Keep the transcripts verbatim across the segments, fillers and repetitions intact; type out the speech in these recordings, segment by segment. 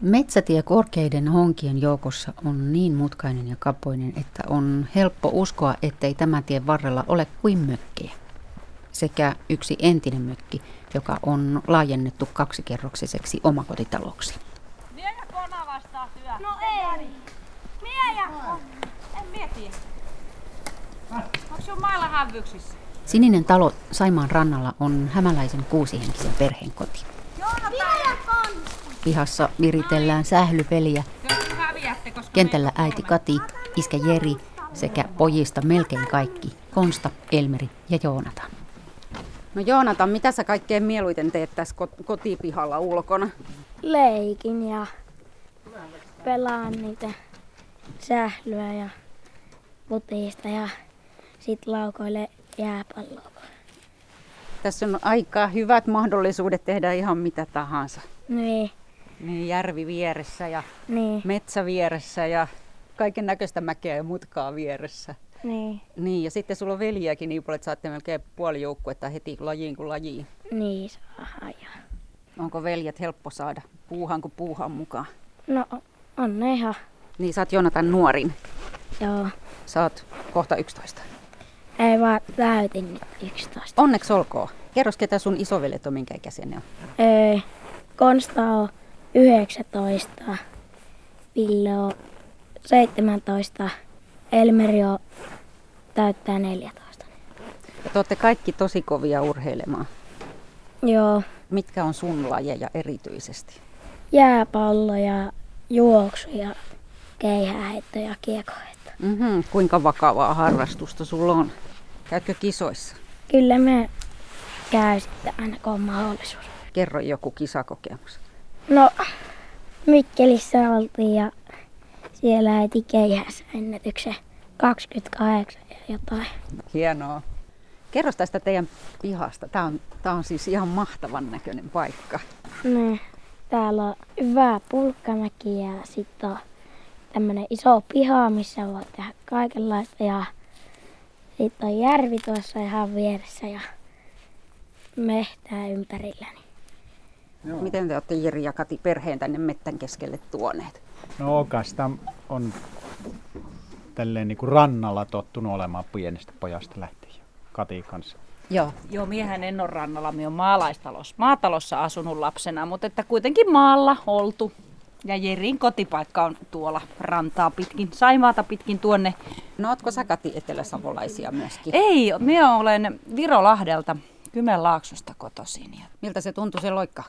Metsätie korkeiden honkien joukossa on niin mutkainen ja kapoinen, että on helppo uskoa, ettei tämän tien varrella ole kuin mökkejä. Sekä yksi entinen mökki, joka on laajennettu kaksikerroksiseksi omakotitaloksi. Mie ja Kona vastaa työ. No ei. Mie ja Kona. En mie tiedä. Onko sun mailla hävyksissä? Sininen talo Saimaan rannalla on hämäläisen kuusihenkisen perheen koti. Pihassa viritellään sählypeliä. Kentällä äiti Kati, iskä Jeri sekä pojista melkein kaikki, Konsta, Elmeri ja Joonatan. No Joonatan, mitä sä kaikkein mieluiten teet tässä kotipihalla ulkona? Leikin ja pelaan niitä sählyä ja putista ja sit laukoilee jääpalloa. Tässä on aika hyvät mahdollisuudet tehdä ihan mitä tahansa. Niin. Niin, järvi vieressä ja niin. Metsä vieressä ja kaiken näköistä mäkeä ja mutkaa vieressä. Niin. Niin, ja sitten sulla on veljiäkin niin paljon, että saatte melkein puoli joukkuetta heti lajiin kuin lajiin. Niin, saadaan. Onko veljet helppo saada puuhan kuin puuhan mukaan? No, on ne ihan. Niin, sä oot Joonatan nuorin. Joo. Sä oot kohta yksitoista. Ei vaan täytin nyt yksitoista. Onneksi olkoon. Kerros, ketä sun isoveljet on, minkä ikäisiä ne on? Ei. Konsta on yhdeksäntoista, Villo on seitsemäntoista, Elmeri on täyttää neljätoista. Ja te olette kaikki tosi kovia urheilemaan. Joo. Mitkä on sun lajeja erityisesti? Jääpallo ja juoksu ja keihääheitto ja kiekoheitto. Mm-hmm. Kuinka vakavaa harrastusta sulla on? Käytkö kisoissa? Kyllä me käy sitten aina kun on mahdollisuus. Kerro joku kisakokemus. No, Mikkelissä oltiin ja siellä äiti keihässä ennätyksen kaksikymmentäkahdeksan ja jotain. Hienoa. Kerro tästä teidän pihasta. Tää on, tää on siis ihan mahtavan näköinen paikka. No, täällä on hyvää pulkkamäki ja sitten on tämmönen iso piha, missä voi tehdä kaikenlaista. Ja sitten on järvi tuossa ihan vieressä ja mehtää ympärilläni. Joo. Miten te olette Jeri ja Kati perheen tänne mettän keskelle tuoneet? No oikeastaan on tälleen niin kuin rannalla tottunut olemaan pienestä pojasta lähtien Katin kanssa. Joo. Joo, miehän en ole rannalla, minä olen maalaistalossa, maatalossa asunut lapsena, mutta että kuitenkin maalla oltu. Ja Jerin kotipaikka on tuolla rantaa pitkin, Saimaata pitkin tuonne. No ootko sä Kati eteläsavolaisia myöskin? Ei, minä olen Virolahdelta. Kymenlaaksosta kotoisin. Miltä se tuntui se loikka?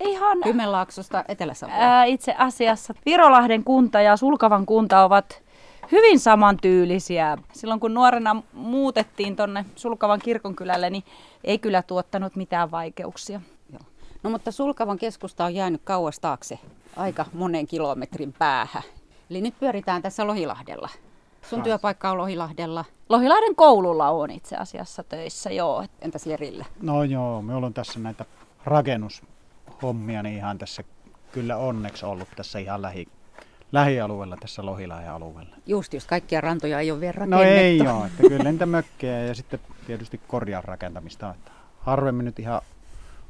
Ihan. Kymenlaaksosta Etelä-Savoa. Itse asiassa Virolahden kunta ja Sulkavan kunta ovat hyvin samantyylisiä. Silloin kun nuorena muutettiin tuonne Sulkavan kirkonkylälle, niin ei kyllä tuottanut mitään vaikeuksia. Joo. No mutta Sulkavan keskusta on jäänyt kauas taakse aika monen kilometrin päähän. Eli nyt pyöritään tässä Lohilahdella. Sun työpaikka on Lohilahdella? Lohilahden koululla on itse asiassa töissä, joo. Entäs Jerillä? No joo, minulla on tässä näitä rakennushommia, niin ihan tässä kyllä onneksi ollut tässä ihan lähi, lähialueella, tässä Lohilahden alueella. Just, just kaikkia rantoja ei ole vielä rakennettu. No ei ole, että kyllä niitä mökkejä ja sitten tietysti korjaan rakentamista. Harvemmin nyt ihan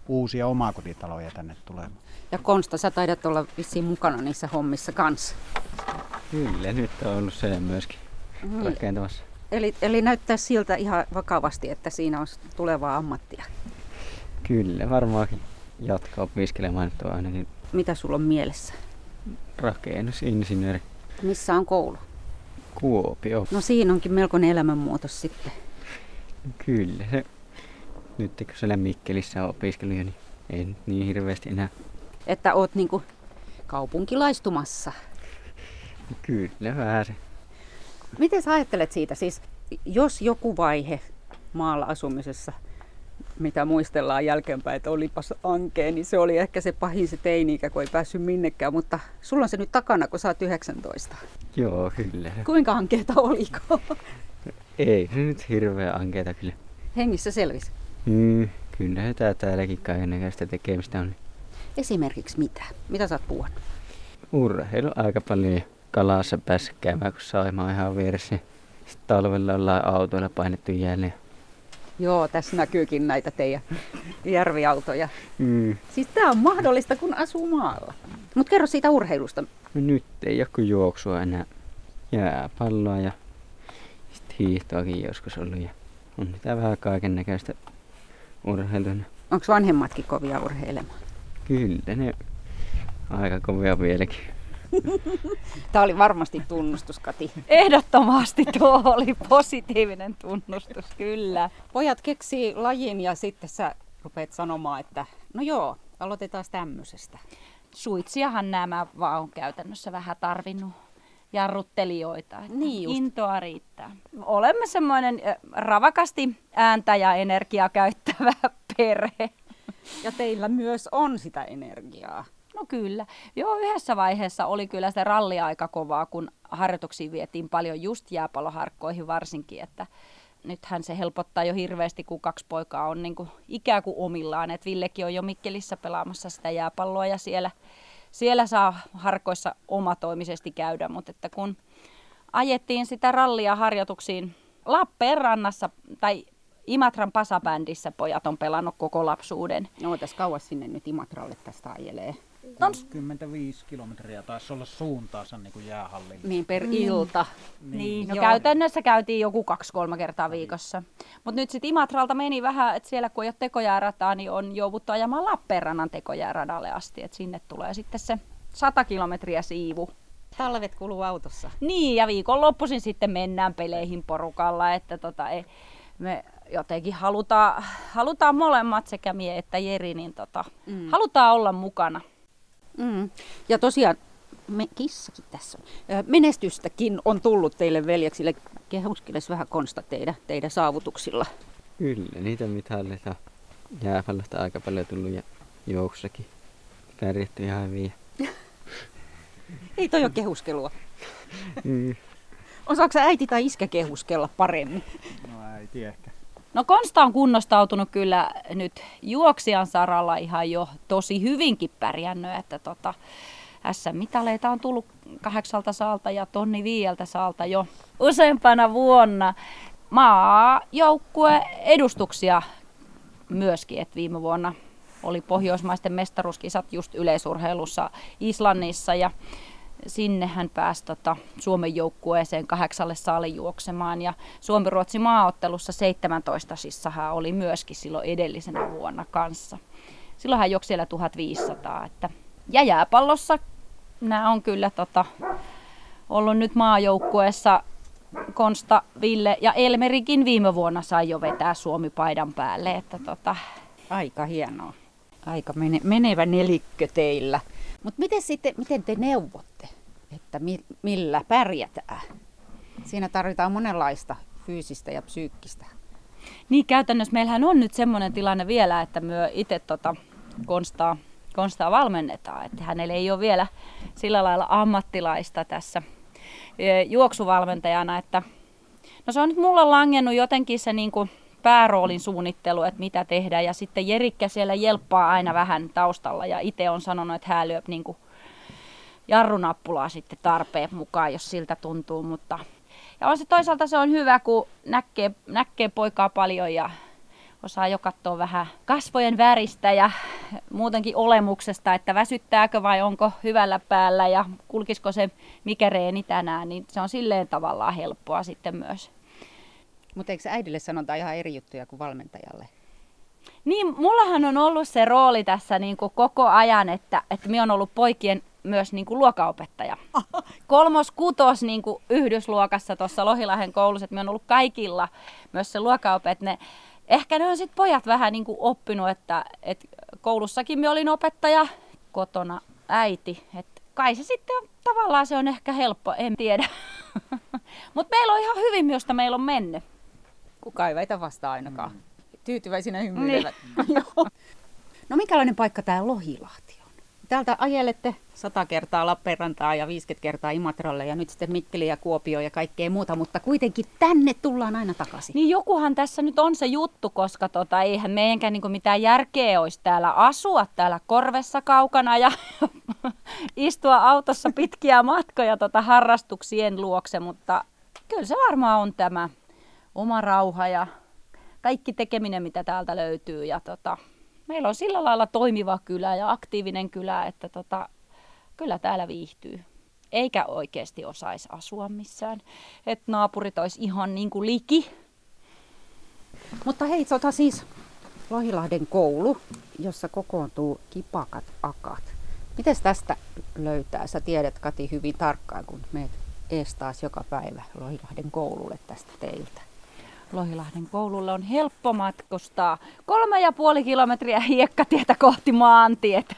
uusia omakotitaloja tänne tulee. Ja Konsta, sä taidat olla vissiin mukana niissä hommissa kanssa. Kyllä, nyt on ollut sen myöskin rakentamassa. Eli, eli näyttää siltä ihan vakavasti, että siinä on tulevaa ammattia. Kyllä, varmaankin jatkaa opiskelemaan nyt ainakin. Mitä sulla on mielessä? Rakennusinsinööri. Missä on koulu? Kuopio. No siinä onkin melkoinen elämänmuutos sitten. Kyllä, se nyt kun siellä Mikkelissä on opiskelija, niin ei nyt niin hirveästi enää. Että oot niinku kaupunkilaistumassa. Kyllä, vähän se. Miten sä ajattelet siitä? Siis, jos joku vaihe maalla asumisessa, mitä muistellaan jälkeenpäin, että olipas ankea, niin se oli ehkä se pahin se teini-ikä, kun ei päässyt minnekään. Mutta sulla on se nyt takana, kun sä oot yhdeksäntoista. Joo, kyllä. Kuinka ankeeta oliko? Ei, se nyt hirveä ankeeta kyllä. Hengissä selvisi? Mm, kyllä tää täälläkin kaikennäköistä tekemistä on. Esimerkiksi mitä? Mitä sä oot puhunut? Urheilu aika paljon. Kalassa pääsi käymään, kun Saimaa ihan vieressä. Sitten talvella ollaan autoilla painettu jälleen. Joo, tässä näkyykin näitä teidän järviautoja. Mm. Siis tää on mahdollista, kun asuu maalla. Mutta kerro siitä urheilusta. No nyt ei ole kuin juoksua enää, jääpalloa ja sitten hiihtoakin joskus ollut. Ja on sitä vähän kaiken näköistä urheilua. Onko vanhemmatkin kovia urheilemaan? Kyllä, ne aika kovia vieläkin. Tämä oli varmasti tunnustus, Kati. Ehdottomasti tuo oli positiivinen tunnustus, kyllä. Pojat keksii lajin ja sitten sä rupeat sanomaan, että no joo, aloitetaan tämmöisestä. Suitsiahan nämä vaan on käytännössä vähän tarvinnut jarruttelijoita. Niin intoa riittää. Olemme semmoinen ravakasti ääntä ja energiaa käyttävä perhe. Ja teillä myös on sitä energiaa. No kyllä. Joo, yhdessä vaiheessa oli kyllä se ralliaika kovaa, kun harjoituksiin vietiin paljon just jääpaloharkkoihin varsinkin, että nythän se helpottaa jo hirveästi, kun kaksi poikaa on niin kuin ikään kuin omillaan. Et Villekin on jo Mikkelissä pelaamassa sitä jääpalloa ja siellä, siellä saa harkoissa omatoimisesti käydä, mutta että kun ajettiin sitä rallia harjoituksiin Lappeenrannassa tai Imatran pasabändissä pojat on pelannut koko lapsuuden. No tässä kauas sinne nyt Imatralle tästä ajelee. kaksikymmentäviisi kilometriä taisi olla suuntaansa niin kuin jäähallille. Niin per mm. ilta. Niin. Niin. No joo. Käytännössä käytiin joku kaksi-kolme kertaa viikossa. Mutta nyt sitten Imatralta meni vähän, että siellä kun ei ole tekojäärataa, niin on jouduttu ajamaan Lappeenrannan tekojääradalle asti. Että sinne tulee sitten se sata kilometriä siivu. Talvet kuluu autossa. Niin ja viikonloppuisin sitten mennään peleihin porukalla. Että tota, ei, me jotenkin halutaan, halutaan molemmat sekä mie että Jeri, niin tota, mm. halutaan olla mukana. Mm. Ja tosiaan, me, kissakin tässä on, menestystäkin on tullut teille veljeksille. Kehuskeles vähän Konsta teidän, teidän saavutuksilla. Kyllä, niitä mitalleita jääpallosta aika paljon tullut ja juoksusakin pärjätty ihan hyvin. Ei toi ole kehuskelua. mm. Osaatko sä äiti tai iskä kehuskella paremmin? No äiti ehkä. No Konsta on kunnostautunut kyllä nyt juoksijan saralla ihan jo tosi hyvinkin pärjännyt, että tota, äs äm-mitaleita on tullut kahdeksalta saalta ja tonni viieltä saalta jo useampana vuonna. Maajoukkue edustuksia myöskin, että viime vuonna oli pohjoismaisten mestaruuskisat just yleisurheilussa Islannissa ja sinnehän pääsi tota, Suomen joukkueeseen kahdeksalle saalle juoksemaan ja Suomi-Ruotsi maaottelussa seitsemäntoista hän oli myöskin silloin edellisenä vuonna kanssa. Silloin hän juoksi siellä tuhatviisisataa. Että. Ja jääpallossa nämä on kyllä tota, ollut nyt maajoukkueessa. Konsta, Ville ja Elmerikin viime vuonna sai jo vetää Suomi-paidan päälle. Että, tota. Aika hienoa. Aika mene- menevä nelikkö teillä. Mutta miten, miten te neuvotte, että mi, millä pärjätään? Siinä tarvitaan monenlaista fyysistä ja psyykkistä. Niin käytännössä meillähän on nyt semmoinen tilanne vielä, että me itse tota Konstaa, Konstaa valmennetaan. Että hänellä ei ole vielä sillä lailla ammattilaista tässä juoksuvalmentajana. Että, no se on nyt mulla langennut jotenkin se niin kuin pääroolin suunnittelu, että mitä tehdään ja sitten Jerikkä siellä jelppaa aina vähän taustalla ja itse on sanonut, että hän lyö niin kuin jarrunappulaa sitten tarpeen mukaan, jos siltä tuntuu. Mutta ja on se toisaalta se on hyvä, kun näkee, näkee poikaa paljon ja osaa jo katsoa vähän kasvojen väristä ja muutenkin olemuksesta, että väsyttääkö vai onko hyvällä päällä ja kulkisiko se mikä reeni tänään, niin se on silleen tavallaan helppoa sitten myös. Mutta eikö äidille sanota ihan eri juttuja kuin valmentajalle? Niin, mullahan on ollut se rooli tässä niin kuin koko ajan, että, että minä olen ollut poikien myös niin kuin luokanopettaja. Kolmos, kutos niin kuin yhdysluokassa tuossa Lohilahden koulussa, että minä olen ollut kaikilla myös se luokanopet. Ne, ehkä ne on sitten pojat vähän niin kuin oppinut, että, että koulussakin minä olin opettaja, kotona äiti. Että kai se sitten on, tavallaan se on ehkä helppo, en tiedä. Mutta meillä on ihan hyvin, josta meillä on mennyt. Kuka ei väitä vastaan ainakaan. Mm. Tyytyväisinä hymyilevät. Niin. No minkälainen paikka tämä Lohilahti on? Täältä ajelette sata kertaa Lappeenrantaa ja viisikymmentä kertaa Imatralle ja nyt sitten Mikkeliin ja Kuopioon ja kaikkea muuta, mutta kuitenkin tänne tullaan aina takaisin. Niin jokuhan tässä nyt on se juttu, koska tota, eihän meidänkään niinku mitään järkeä olisi täällä asua täällä korvessa kaukana ja istua autossa pitkiä matkoja tota, harrastuksien luokse, mutta kyllä se varmaan on tämä oma rauha ja kaikki tekeminen, mitä täältä löytyy. Ja tota, meillä on sillä lailla toimiva kylä ja aktiivinen kylä, että tota, kyllä täällä viihtyy. Eikä oikeasti osaisi asua missään. Että naapurit olisi ihan niin kuin liki. Mutta hei, se on siis Lohilahden koulu, jossa kokoontuu kipakat akat. Mites tästä löytää? Sä tiedät, Kati, hyvin tarkkaan, kun meet ees taas joka päivä Lohilahden koululle tästä teiltä. Lohilahden koululle on helppo matkustaa. Kolme ja puoli kilometriä hiekkatietä kohti maantietä.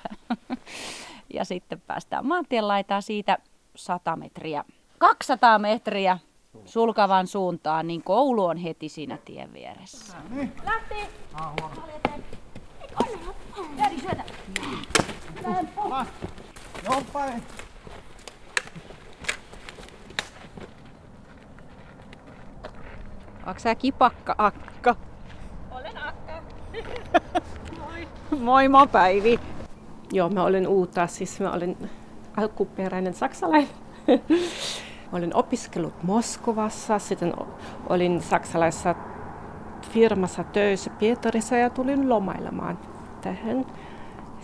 Ja sitten päästään maantien laitaan siitä sata metriä, kaksisataa metriä Sulkavan suuntaan, niin koulu on heti siinä tien vieressä. Lähti! Jäädi syötä! Oletko sä kipakka akka? Olen akka. Moi. Moi, mä Päivi. Joo, mä olen Uta, siis mä olen alkuperäinen saksalainen. Olen opiskellut Moskovassa, sitten olin saksalaisessa firmassa töissä Pietarissa ja tulin lomailemaan tähän.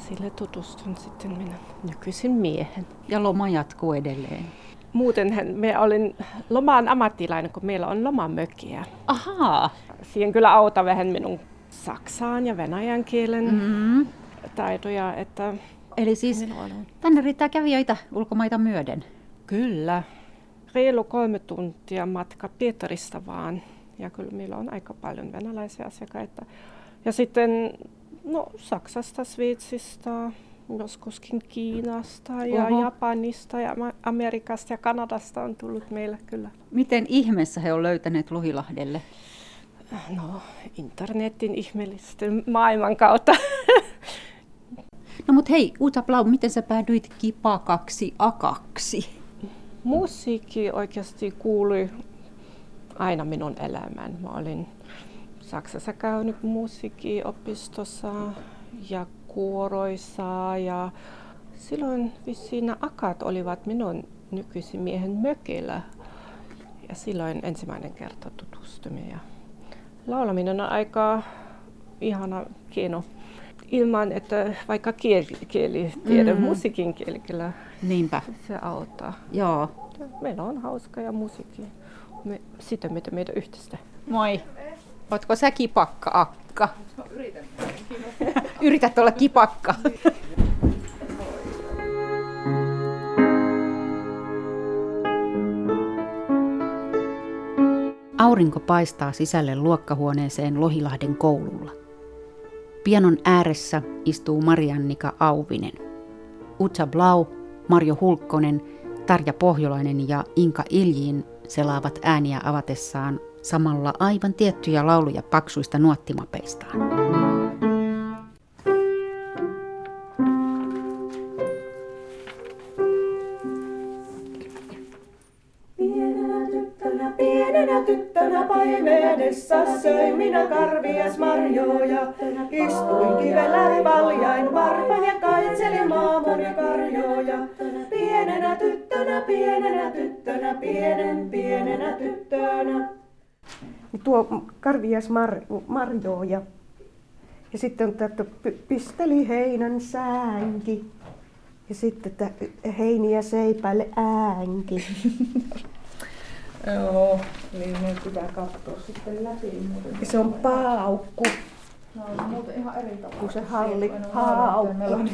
Sille tutustun sitten minä nykyisin miehen. Ja loma jatkuu edelleen? Muutenhan me olen lomaan ammattilainen, kun meillä on lomamökiä. Ahaa! Siihen kyllä auta vähän minun saksaan ja venäjän kielen mm-hmm. taitoja. Että eli siis tänne riittää kävijöitä ulkomaita myöden? Kyllä. Reilu kolme tuntia matka Pietarista vaan. Ja kyllä meillä on aika paljon venäläisiä asiakkaita. Ja sitten no, Saksasta, Sveitsistä, joskuskin Kiinasta ja oho. Japanista ja Amerikasta ja Kanadasta on tullut meillä kyllä. Miten ihmeessä he on löytäneet Lohilahdelle? No, internetin ihmeellisten maailman kautta. No mut hei, Uta Blau, miten sä päädyit kipakaksi akaksi? Musiikki oikeasti kuului aina minun elämään. Mä olin Saksassa käynyt musiikkiopistossa ja kuoroissa ja silloin siinä akat olivat minun nykyisin miehen mökillä. Ja silloin ensimmäinen kerta tutustumme. Ja laulaminen on aika ihana keino. Ilman, että vaikka kieli, kieli tiedä, mm-hmm. musiikin kieli kyllä niinpä. Se auttaa. Joo. Meillä on hauska ja musiikki. Me, sitä, mitä meitä yhdistää. Moi. Ootko sä kipakka akka? Mä yritän. Yrität olla kipakka. Aurinko paistaa sisälle luokkahuoneeseen Lohilahden koululla. Pianon ääressä istuu Mariannika Auvinen. Uta Blau, Marjo Hulkkonen, Tarja Pohjolainen ja Inka Iljin selaavat ääniä avatessaan samalla aivan tiettyjä lauluja paksuista nuottimapeistaan. Pienenä tyttönä, pienenä tyttönä paimenessa söin minä karvias marjoja. Istuin kivelläni valjain varpain ja kaitselin maamoni karjoja. Pienenä tyttönä, pienenä tyttönä, pienen pienenä tyttönä. Tuo karvias mar, marjoja. Ja sitten on tätä pisteli heinän säänki. Ja sitten tätä heiniä seipäille äänki. Joo, niin me pitää katsoa sitten läpi. Se on paukku. No, on muuten ihan eri tavalla. Kun se halli paukku.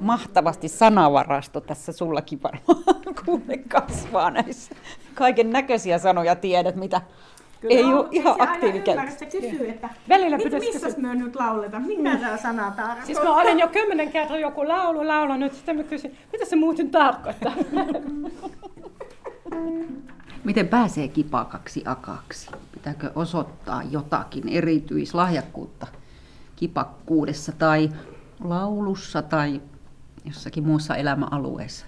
Mahtavasti sanavarasto tässä sullakin varmaan, kun ne kasvaa näissä. Kaiken näköisiä sanoja tiedät, mitä kyllä, ei ole ihan aktiivikäyttöistä. Siis aina kysyy, että mit, missäs me nyt lauletaan, mikä mm. tämä sana tarkoittaa? Siis mä olen jo kymmenen kerran joku laulu laulanut, sitten mä kysyn, mitä se muuten tarkoittaa? Miten pääsee kipakaksi akaksi? Pitääkö osoittaa jotakin erityislahjakkuutta kipakkuudessa tai laulussa tai jossakin muussa elämäalueessa?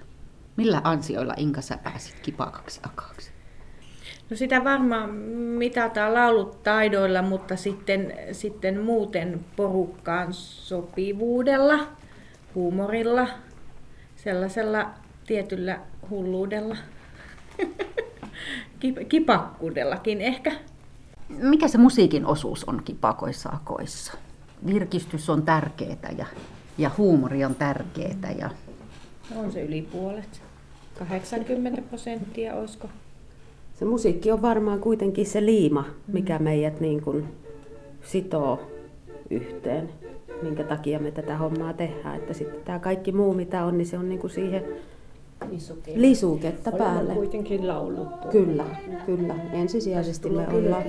Millä ansioilla, Inka, sä pääsit kipakaksi akaksi? No sitä varmaan mitataan laulutaidoilla, mutta sitten, sitten muuten porukkaan sopivuudella, huumorilla, sellaisella tietyllä hulluudella, kipakkuudellakin ehkä. Mikä se musiikin osuus on kipakoissa akoissa? Virkistys on tärkeetä ja, ja huumori on tärkeetä ja On se yli puolet. kahdeksankymmentä prosenttia olisiko. Se musiikki on varmaan kuitenkin se liima, mikä meidät niin kuin sitoo yhteen, minkä takia me tätä hommaa tehdään. Että sitten tämä kaikki muu mitä on, niin se on niin kuin siihen lisuketta, lisuketta päälle. Olemme kuitenkin laulut. Kyllä, kyllä. Ensisijaisesti me ollaan,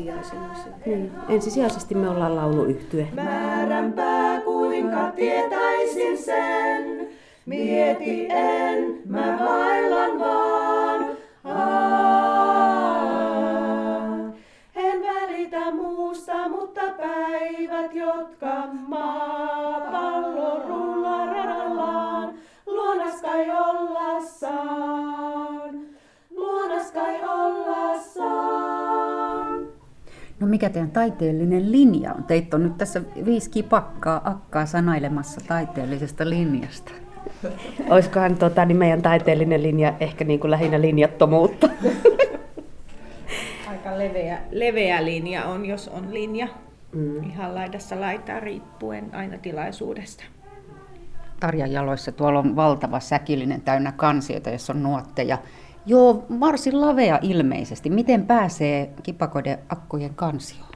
niin, ensisijaisesti me ollaan lauluyhtye. Määränpää kuinka tietäisin sen, mieti en, mä vaellan vaan. Aa, en välitä muusta, mutta päivät, jotka maapallo rullaa radallaan, luonas kai olla saan, luonas kai olla saan. No mikä teidän taiteellinen linja on? Teitä on nyt tässä viisi kipakkaa akkaa sanailemassa taiteellisesta linjasta. Olisikohan tota, niin meidän taiteellinen linja ehkä niin kuin lähinnä linjattomuutta? Aika leveä, leveä linja on, jos on linja. Mm. Ihan laidassa laitaa riippuen aina tilaisuudesta. Tarjan jaloissa tuolla on valtava säkillinen täynnä kansioita, jos on nuotteja. Joo, varsin lavea ilmeisesti. Miten pääsee kipakoiden akkujen kansioon?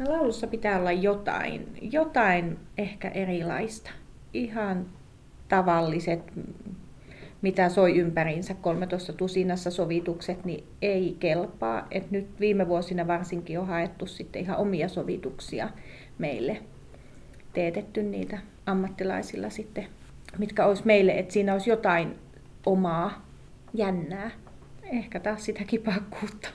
No, laulussa pitää olla jotain, jotain ehkä erilaista. Ihan tavalliset, mitä soi ympäriinsä kolmetoista tusinassa sovitukset, niin ei kelpaa. Et nyt viime vuosina varsinkin on haettu sitten ihan omia sovituksia meille, teetetty niitä ammattilaisilla sitten, mitkä olisi meille, että siinä olisi jotain omaa jännää. Ehkä taas sitä kipakkuutta.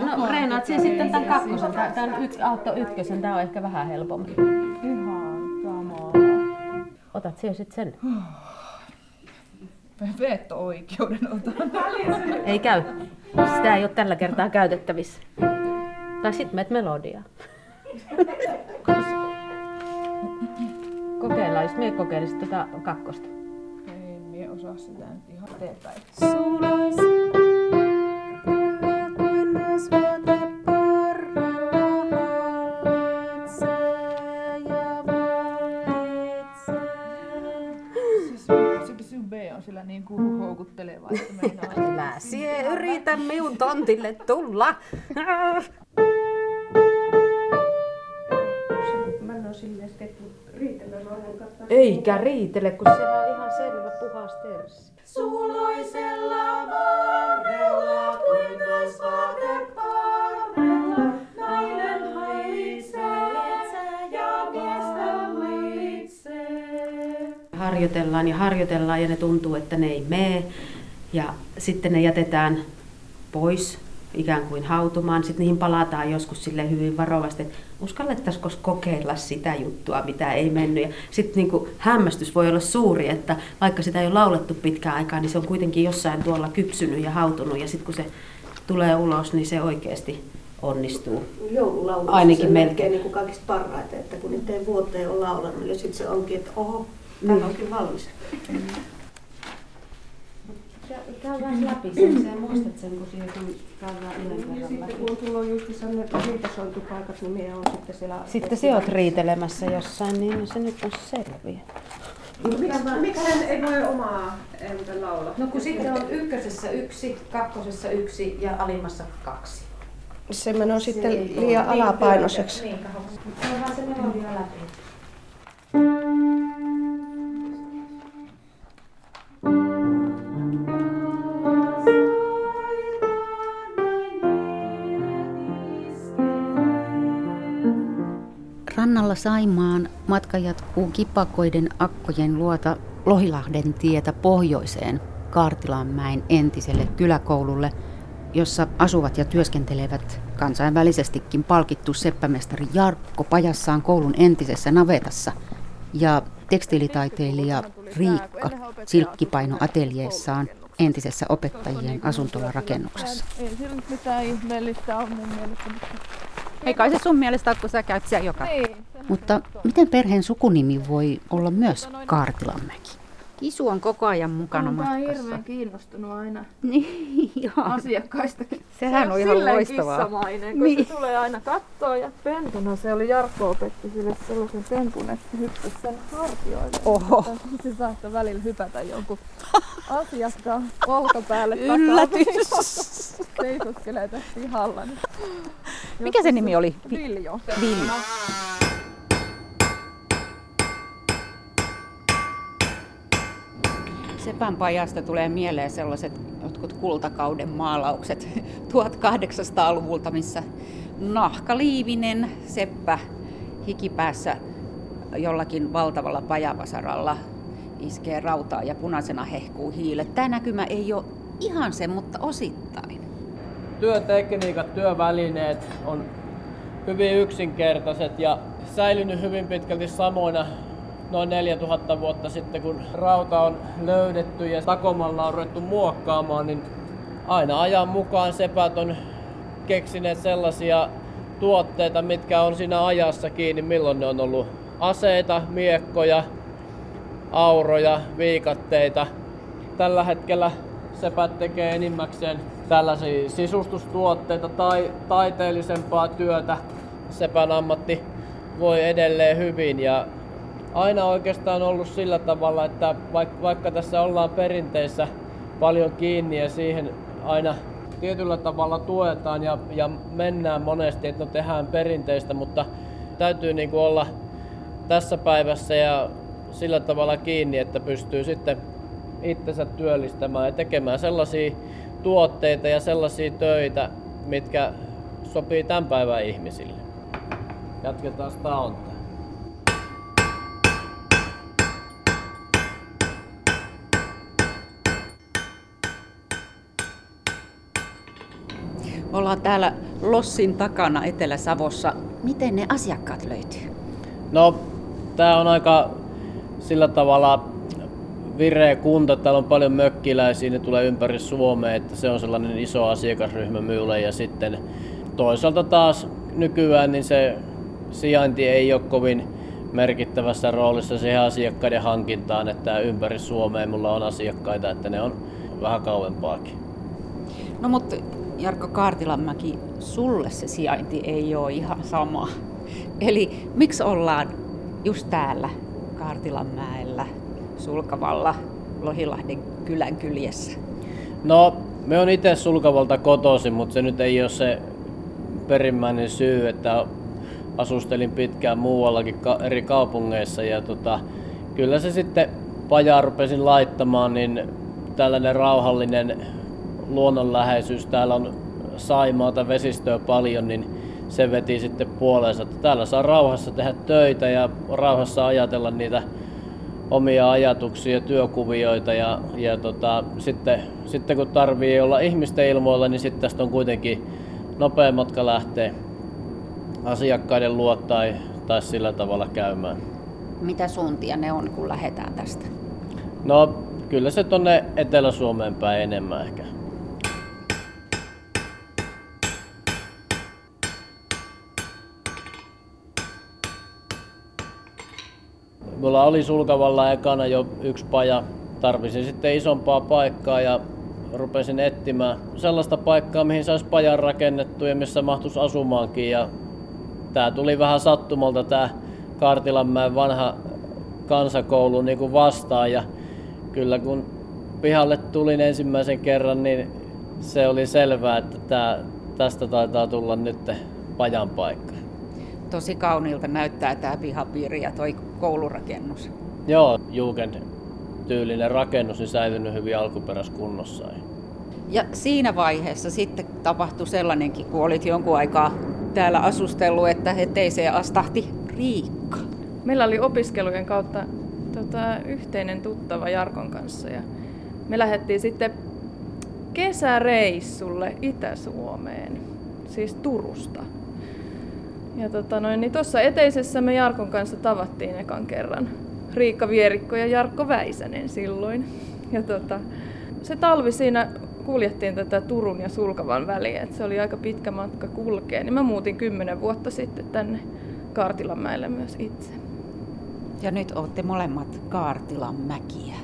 No reenaat se sitten tämän kakkosen, tämän yks, autto ykkösen, tämä on ehkä vähän helpompi. Ihan sama. Otat se sitten sen. Veto-oikeuden otan. Ei käy. Sitä ei ole tällä kertaa käytettävissä. Tai sitten menet melodiaa. Kokeillaan, jos mie kokeilisit tuota kakkosta. Ei mie osaa sitä nyt ihan eteenpäin. Niin kuin houkuttelevaa, että meinaa. Älä sie yritä minun tontille tulla. Mä en oo silleen, että riitelemään on kattaa. Eikä riitele, kun siellä on ihan selvä puhas terssi. Suloisella varrella kuin myös vaateparrella nainen haisee ja miestä liitsee. Harjoitellaan ja harjoitellaan ja ne tuntuu, että ne ei mene. Ja sitten ne jätetään pois ikään kuin hautumaan. Sitten niihin palataan joskus sille hyvin varovasti, että uskallettaisiko kokeilla sitä juttua, mitä ei mennyt. Ja sitten niin kuin hämmästys voi olla suuri, että vaikka sitä ei ole laulettu pitkään aikaa, niin se on kuitenkin jossain tuolla kypsynyt ja hautunut. Ja sitten kun se tulee ulos, niin se oikeasti onnistuu. Joululaulussa ainakin melkein niin kuin kaikista parhaiten, että kun niitä ei vuoteen ole laulanut ja sitten se onkin, että oho. Tämä onkin valmis. Käydään läpi sen, sä muistat sen, kun siihen käydään yhden kerran läpi. Kun tulla on juuri sellainen riitasoitu paikat, niin minä olen sitten siellä. Sitten sinä olet riitelemässä jossain, niin se nyt on selviä. Miksi hän ei voi omaa muuten laulaa? No kun sitten on ykkösessä yksi, kakkosessa yksi ja alimmassa kaksi. Se menee sitten liian alapainoiseksi. Niin, käydään se melodia läpi. Rannalla Saimaan matka jatkuu kipakoiden akkojen luota Lohilahden tietä pohjoiseen Kaartilanmäen entiselle kyläkoululle, jossa asuvat ja työskentelevät kansainvälisestikin palkittu seppämestari Jarkko pajassaan koulun entisessä navetassa ja tekstiilitaiteilija Riikka silkkipainoateljeessaan entisessä opettajien asuntolarakennuksessa. Ei siinä mitään ihmeellistä on mun mielestä. Ei kai se sun mielestä, kun sä käyt siellä joka. Niin, mutta miten perheen sukunimi voi olla myös Kaartilanmäki? Kisu on koko ajan mukana matkassa. Mä oon hirveän kiinnostunut aina niin, asiakkaistakin. Sehän se on ihan loistavaa. Kissamainen, kun niin. Se tulee aina kattoon. Ja pentuna se oli, Jarkko opetti sille sellaisen tempun, että hyppäsi sen hartioille. Oho. Se saattaa välillä hypätä jonkun asiakkaan olkapäälle. Yllätys! Seisoskelee tässä pihalla. Mikä se nimi oli? Villo. Villo. Sepän pajasta tulee mieleen sellaiset jotkut kultakauden maalaukset tuhatkahdeksansataaluvulta, missä nahkaliivinen Seppä hikipäässä jollakin valtavalla pajavasaralla iskee rautaa ja punaisena hehkuu hiilet. Tämä näkymä ei ole ihan se, mutta osittain. Työtekniikat, työvälineet on hyvin yksinkertaiset ja säilynyt hyvin pitkälti samoina. Noin neljätuhatta vuotta sitten, kun rauta on löydetty ja takomalla on ruvettu muokkaamaan, niin aina ajan mukaan sepät on keksineet sellaisia tuotteita, mitkä on siinä ajassa kiinni, milloin ne on ollut aseita, miekkoja, auroja, viikatteita. Tällä hetkellä sepät tekee enimmäkseen tällaisia sisustustuotteita tai taiteellisempaa työtä. Sepän ammatti voi edelleen hyvin. Ja aina oikeastaan ollut sillä tavalla, että vaikka tässä ollaan perinteissä paljon kiinni ja siihen aina tietyllä tavalla tuetaan ja, ja mennään monesti, että no tehdään perinteistä, mutta täytyy niin kuin olla tässä päivässä ja sillä tavalla kiinni, että pystyy sitten itsensä työllistämään ja tekemään sellaisia tuotteita ja sellaisia töitä, mitkä sopii tämän päivän ihmisille. Jatketaan taontaa. Ollaan täällä lossin takana Etelä-Savossa. Miten ne asiakkaat löytyy? No, tää on aika sillä tavalla vireä kunta. Täällä on paljon mökkiläisiä, ne tulee ympäri Suomea, että se on sellainen iso asiakasryhmä myylle. Ja sitten toisaalta taas nykyään niin se sijainti ei ole kovin merkittävässä roolissa siihen asiakkaiden hankintaan, että ympäri Suomea mulla on asiakkaita, että ne on vähän kauempaakin. No, mutta Jarkko Kaartilanmäki, sulle se sijainti ei ole ihan sama. Eli miksi ollaan just täällä Kaartilanmäellä, Sulkavalla, Lohilahden kylän kyljessä? No, me on itse Sulkavalta kotoisin, mutta se nyt ei ole se perimmäinen syy, että asustelin pitkään muuallakin eri kaupungeissa. Ja tota, kyllä se sitten pajaa rupesin laittamaan, niin tällainen rauhallinen luonnonläheisyys, täällä on Saimaata, vesistöä paljon, niin se veti sitten puoleensa. Täällä saa rauhassa tehdä töitä ja rauhassa ajatella niitä omia ajatuksia, työkuvioita ja, ja tota, sitten, sitten kun tarvii olla ihmisten ilmoilla, niin sitten tästä on kuitenkin nopea matka lähteä asiakkaiden luo tai, tai sillä tavalla käymään. Mitä suuntia ne on, kun lähdetään tästä? No, kyllä se tuonne Etelä-Suomeen päin enemmän ehkä. Mulla oli Sulkavalla ekana jo yksi paja. Tarvisin sitten isompaa paikkaa ja rupesin etsimään sellaista paikkaa, mihin saisi pajan rakennettu ja missä mahtuisi asumaankin. Ja tää tuli vähän sattumalta tää Kaartilanmäen vanha kansakoulu niin kuin vastaan. Ja kyllä kun pihalle tulin ensimmäisen kerran, niin se oli selvää, että tää, tästä taitaa tulla nyt pajan paikka. Tosi kauniilta näyttää tää pihapiiri ja toi koulurakennus. Joo, Jugend-tyylinen rakennus, niin säilynyt hyvin alkuperäiskunnossaan. Ja siinä vaiheessa sitten tapahtui sellainenkin, kun olit jonkun aikaa täällä asustellut, että eteiseen astahti Riikka. Meillä oli opiskelujen kautta tota, yhteinen tuttava Jarkon kanssa ja me lähdettiin sitten kesäreissulle Itä-Suomeen, siis Turusta. Ja tota noin, niin tuossa eteisessä me Jarkon kanssa tavattiin ekan kerran. Riikka Vierikko ja Jarkko Väisänen silloin. Ja tota, se talvi siinä, kuljettiin tätä Turun ja Sulkavan väliä, että se oli aika pitkä matka kulkea. Niin mä muutin kymmenen vuotta sitten tänne Kaartilanmäelle myös itse. Ja nyt olette molemmat Kaartilanmäkiä.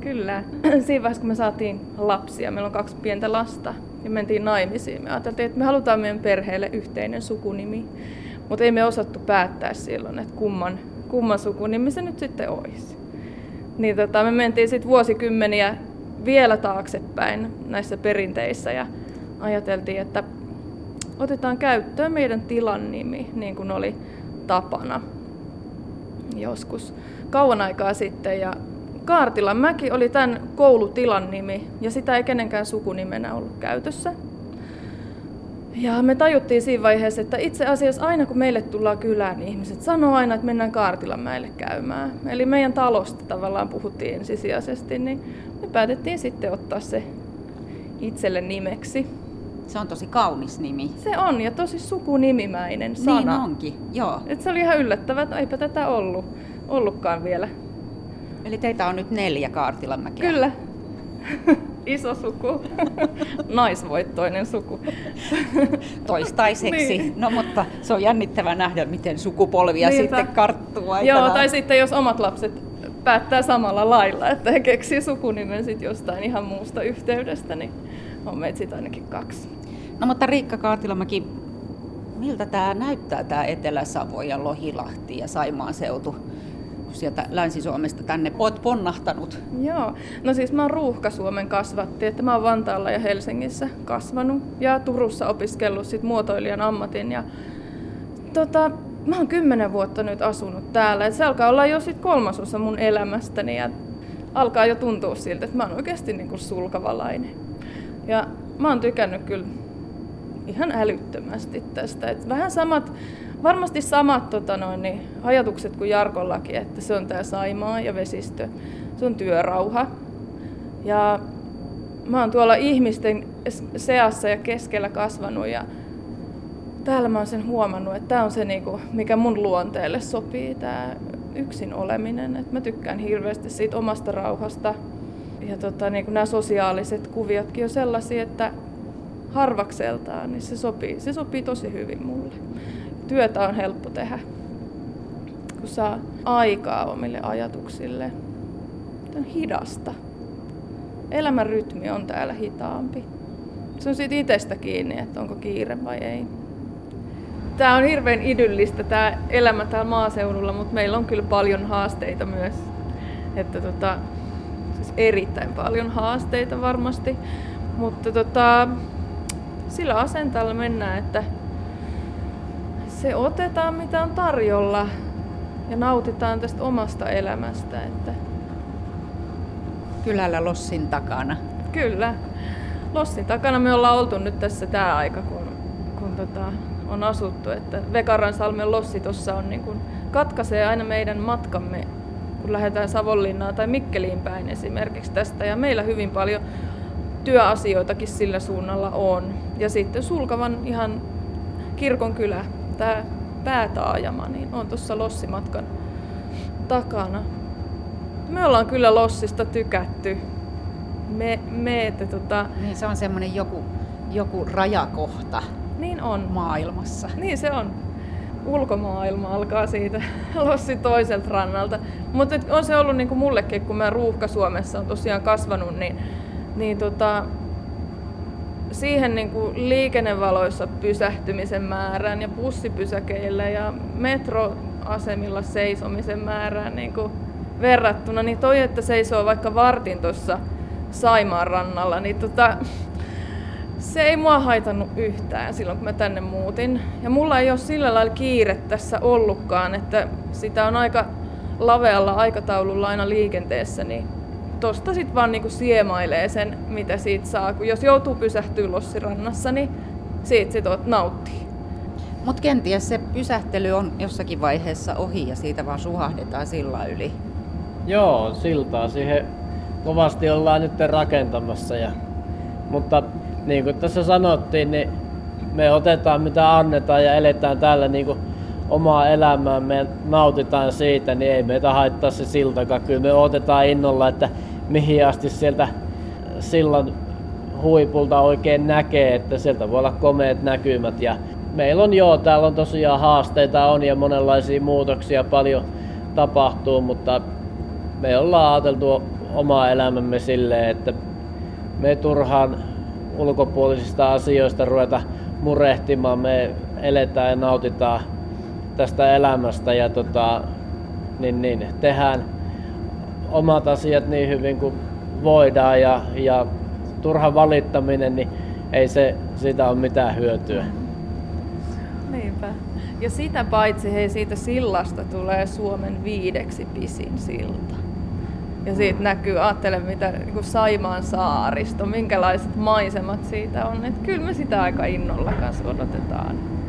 Kyllä. Siinä vaiheessa, kun me saatiin lapsia, meillä on kaksi pientä lasta, ja mentiin naimisiin. Me ajateltiin, että me halutaan meidän perheelle yhteinen sukunimi, mutta ei me osattu päättää silloin, että kumman, kumman sukunimi se nyt sitten olisi. Niin tota, me mentiin sitten vuosikymmeniä vielä taaksepäin näissä perinteissä ja ajateltiin, että otetaan käyttöön meidän tilan nimi, niin kuin oli tapana joskus kauan aikaa sitten. Ja Kaartilanmäki oli tämän koulutilan nimi ja sitä ei kenenkään sukunimenä ollut käytössä. Ja me tajuttiin siinä vaiheessa, että itse asiassa aina kun meille tullaan kylään, niin ihmiset sanoo aina, että mennään Kaartilanmäelle käymään. Eli meidän talosta tavallaan puhuttiin ensisijaisesti, niin me päätettiin sitten ottaa se itselle nimeksi. Se on tosi kaunis nimi. Se on ja tosi sukunimimäinen sana. Niin onkin, joo. Et se oli ihan yllättävää, että eipä tätä ollut, ollutkaan vielä. Eli teitä on nyt neljä Kaartilanmäkeä. Kyllä. Iso suku. Naisvoittoinen suku. Toistaiseksi. Niin. No mutta se on jännittävää nähdä, miten sukupolvia niitä sitten karttuu aikanaan. Joo, tai sitten jos omat lapset päättää samalla lailla, että he keksii sukunimen sit jostain ihan muusta yhteydestä, niin on meitä sit ainakin kaksi. No mutta Riikka Kaartilanmäki, miltä tämä näyttää tämä Etelä-Savo ja Lohilahti ja Saimaan seutu? Sieltä Länsi-Suomesta tänne olet ponnahtanut. Joo. No siis mä oon Ruuhka-Suomen kasvatti, että mä oon Vantaalla ja Helsingissä kasvanut ja Turussa opiskellut sit muotoilijan ammatin. Ja, tota, mä oon kymmenen vuotta nyt asunut täällä, et se alkaa olla jo sit kolmasosa mun elämästäni ja alkaa jo tuntua siltä, että mä oon oikeasti niinku sulkavalainen. Ja mä oon tykännyt kyllä ihan älyttömästi tästä. Et vähän samat... Varmasti samat tota noin, niin ajatukset kuin Jarkollakin, että se on tämä Saimaa ja vesistö, se on työrauha. Ja mä oon tuolla ihmisten seassa ja keskellä kasvanut ja täällä mä oon sen huomannut, että tämä on se, niinku, mikä mun luonteelle sopii, tämä yksin oleminen. Et mä tykkään hirveästi siitä omasta rauhasta ja tota, niinku, nämä sosiaaliset kuviotkin on sellaisia, että harvakseltaan niin se sopii, se sopii tosi hyvin mulle. Työtä on helppo tehdä, kun saa aikaa omille ajatuksille. Tämä on hidasta. Elämän rytmi on täällä hitaampi. Se on siitä itsestä kiinni, että onko kiire vai ei. Tämä on hirveän idyllistä tämä elämä täällä maaseudulla, mutta meillä on kyllä paljon haasteita myös. Että tota, siis erittäin paljon haasteita varmasti, mutta tota, sillä asenteella mennään, että se otetaan mitä on tarjolla ja nautitaan tästä omasta elämästä. Että... Kylällä lossin takana. Kyllä. Lossin takana me ollaan oltu nyt tässä tämä aika, kun, kun tota, on asuttu. Että Vekaransalmen lossi tuossa on niin kun, katkaisee aina meidän matkamme, kun lähdetään Savonlinnaan tai Mikkeliin päin esimerkiksi tästä. Ja meillä hyvin paljon työasioitakin sillä suunnalla on. Ja sitten Sulkavan ihan kirkonkylä. Tämä päätaajama, niin on tuossa lossimatkan takana. Me ollaan kyllä lossista tykätty. Me, me, että tota... Niin se on semmoinen joku, joku rajakohta niin on. Maailmassa. Niin se on. Ulkomaailma alkaa siitä lossi toiselta rannalta. Mutta on se ollut niin kuin mullekin, kun mä Ruuhka-Suomessa on tosiaan kasvanut, niin, niin tota... siihen niin kuin liikennevaloissa pysähtymisen määrään ja bussipysäkeillä ja metroasemilla seisomisen määrään niin kuin verrattuna, niin toi, että seisoo vaikka vartin tuossa Saimaan rannalla, niin tota, se ei mua haitannut yhtään silloin, kun mä tänne muutin. Ja mulla ei ole sillä lailla kiire tässä ollutkaan, että sitä on aika lavealla aikataululla aina liikenteessä, niin tuosta sitten vaan niinku siemailee sen, mitä siitä saa. Kun jos joutuu pysähtyä lossirannassa, niin siitä sit nauttii. Mutta kenties se pysähtely on jossakin vaiheessa ohi ja siitä vaan suhahdetaan sillan yli. Joo, siltaa siihen kovasti ollaan nyt rakentamassa. Ja, mutta niin kuin tässä sanottiin, niin me otetaan mitä annetaan ja eletään täällä niinku omaa elämää, me nautitaan siitä, niin ei meitä haittaa se siltakaan. Kyllä me odotetaan innolla, että mihin asti sieltä sillan huipulta oikein näkee, että sieltä voi olla komeat näkymät. Ja meillä on joo, täällä on tosiaan haasteita on ja monenlaisia muutoksia paljon tapahtuu, mutta me ollaan ajateltu omaa elämämme silleen, että me turhaan ulkopuolisista asioista ruveta murehtimaan, me eletään ja nautitaan tästä elämästä ja tota, niin, niin, tehdään omat asiat niin hyvin kuin voidaan ja, ja turha valittaminen, niin ei se, siitä ole mitään hyötyä. Niinpä. Ja sitä paitsi hei, siitä sillasta tulee Suomen viideksi pisin silta. Ja siitä näkyy, ajattele mitä niin kuin Saimaan saaristo, minkälaiset maisemat siitä on. Että kyllä me sitä aika innolla kanssa odotetaan.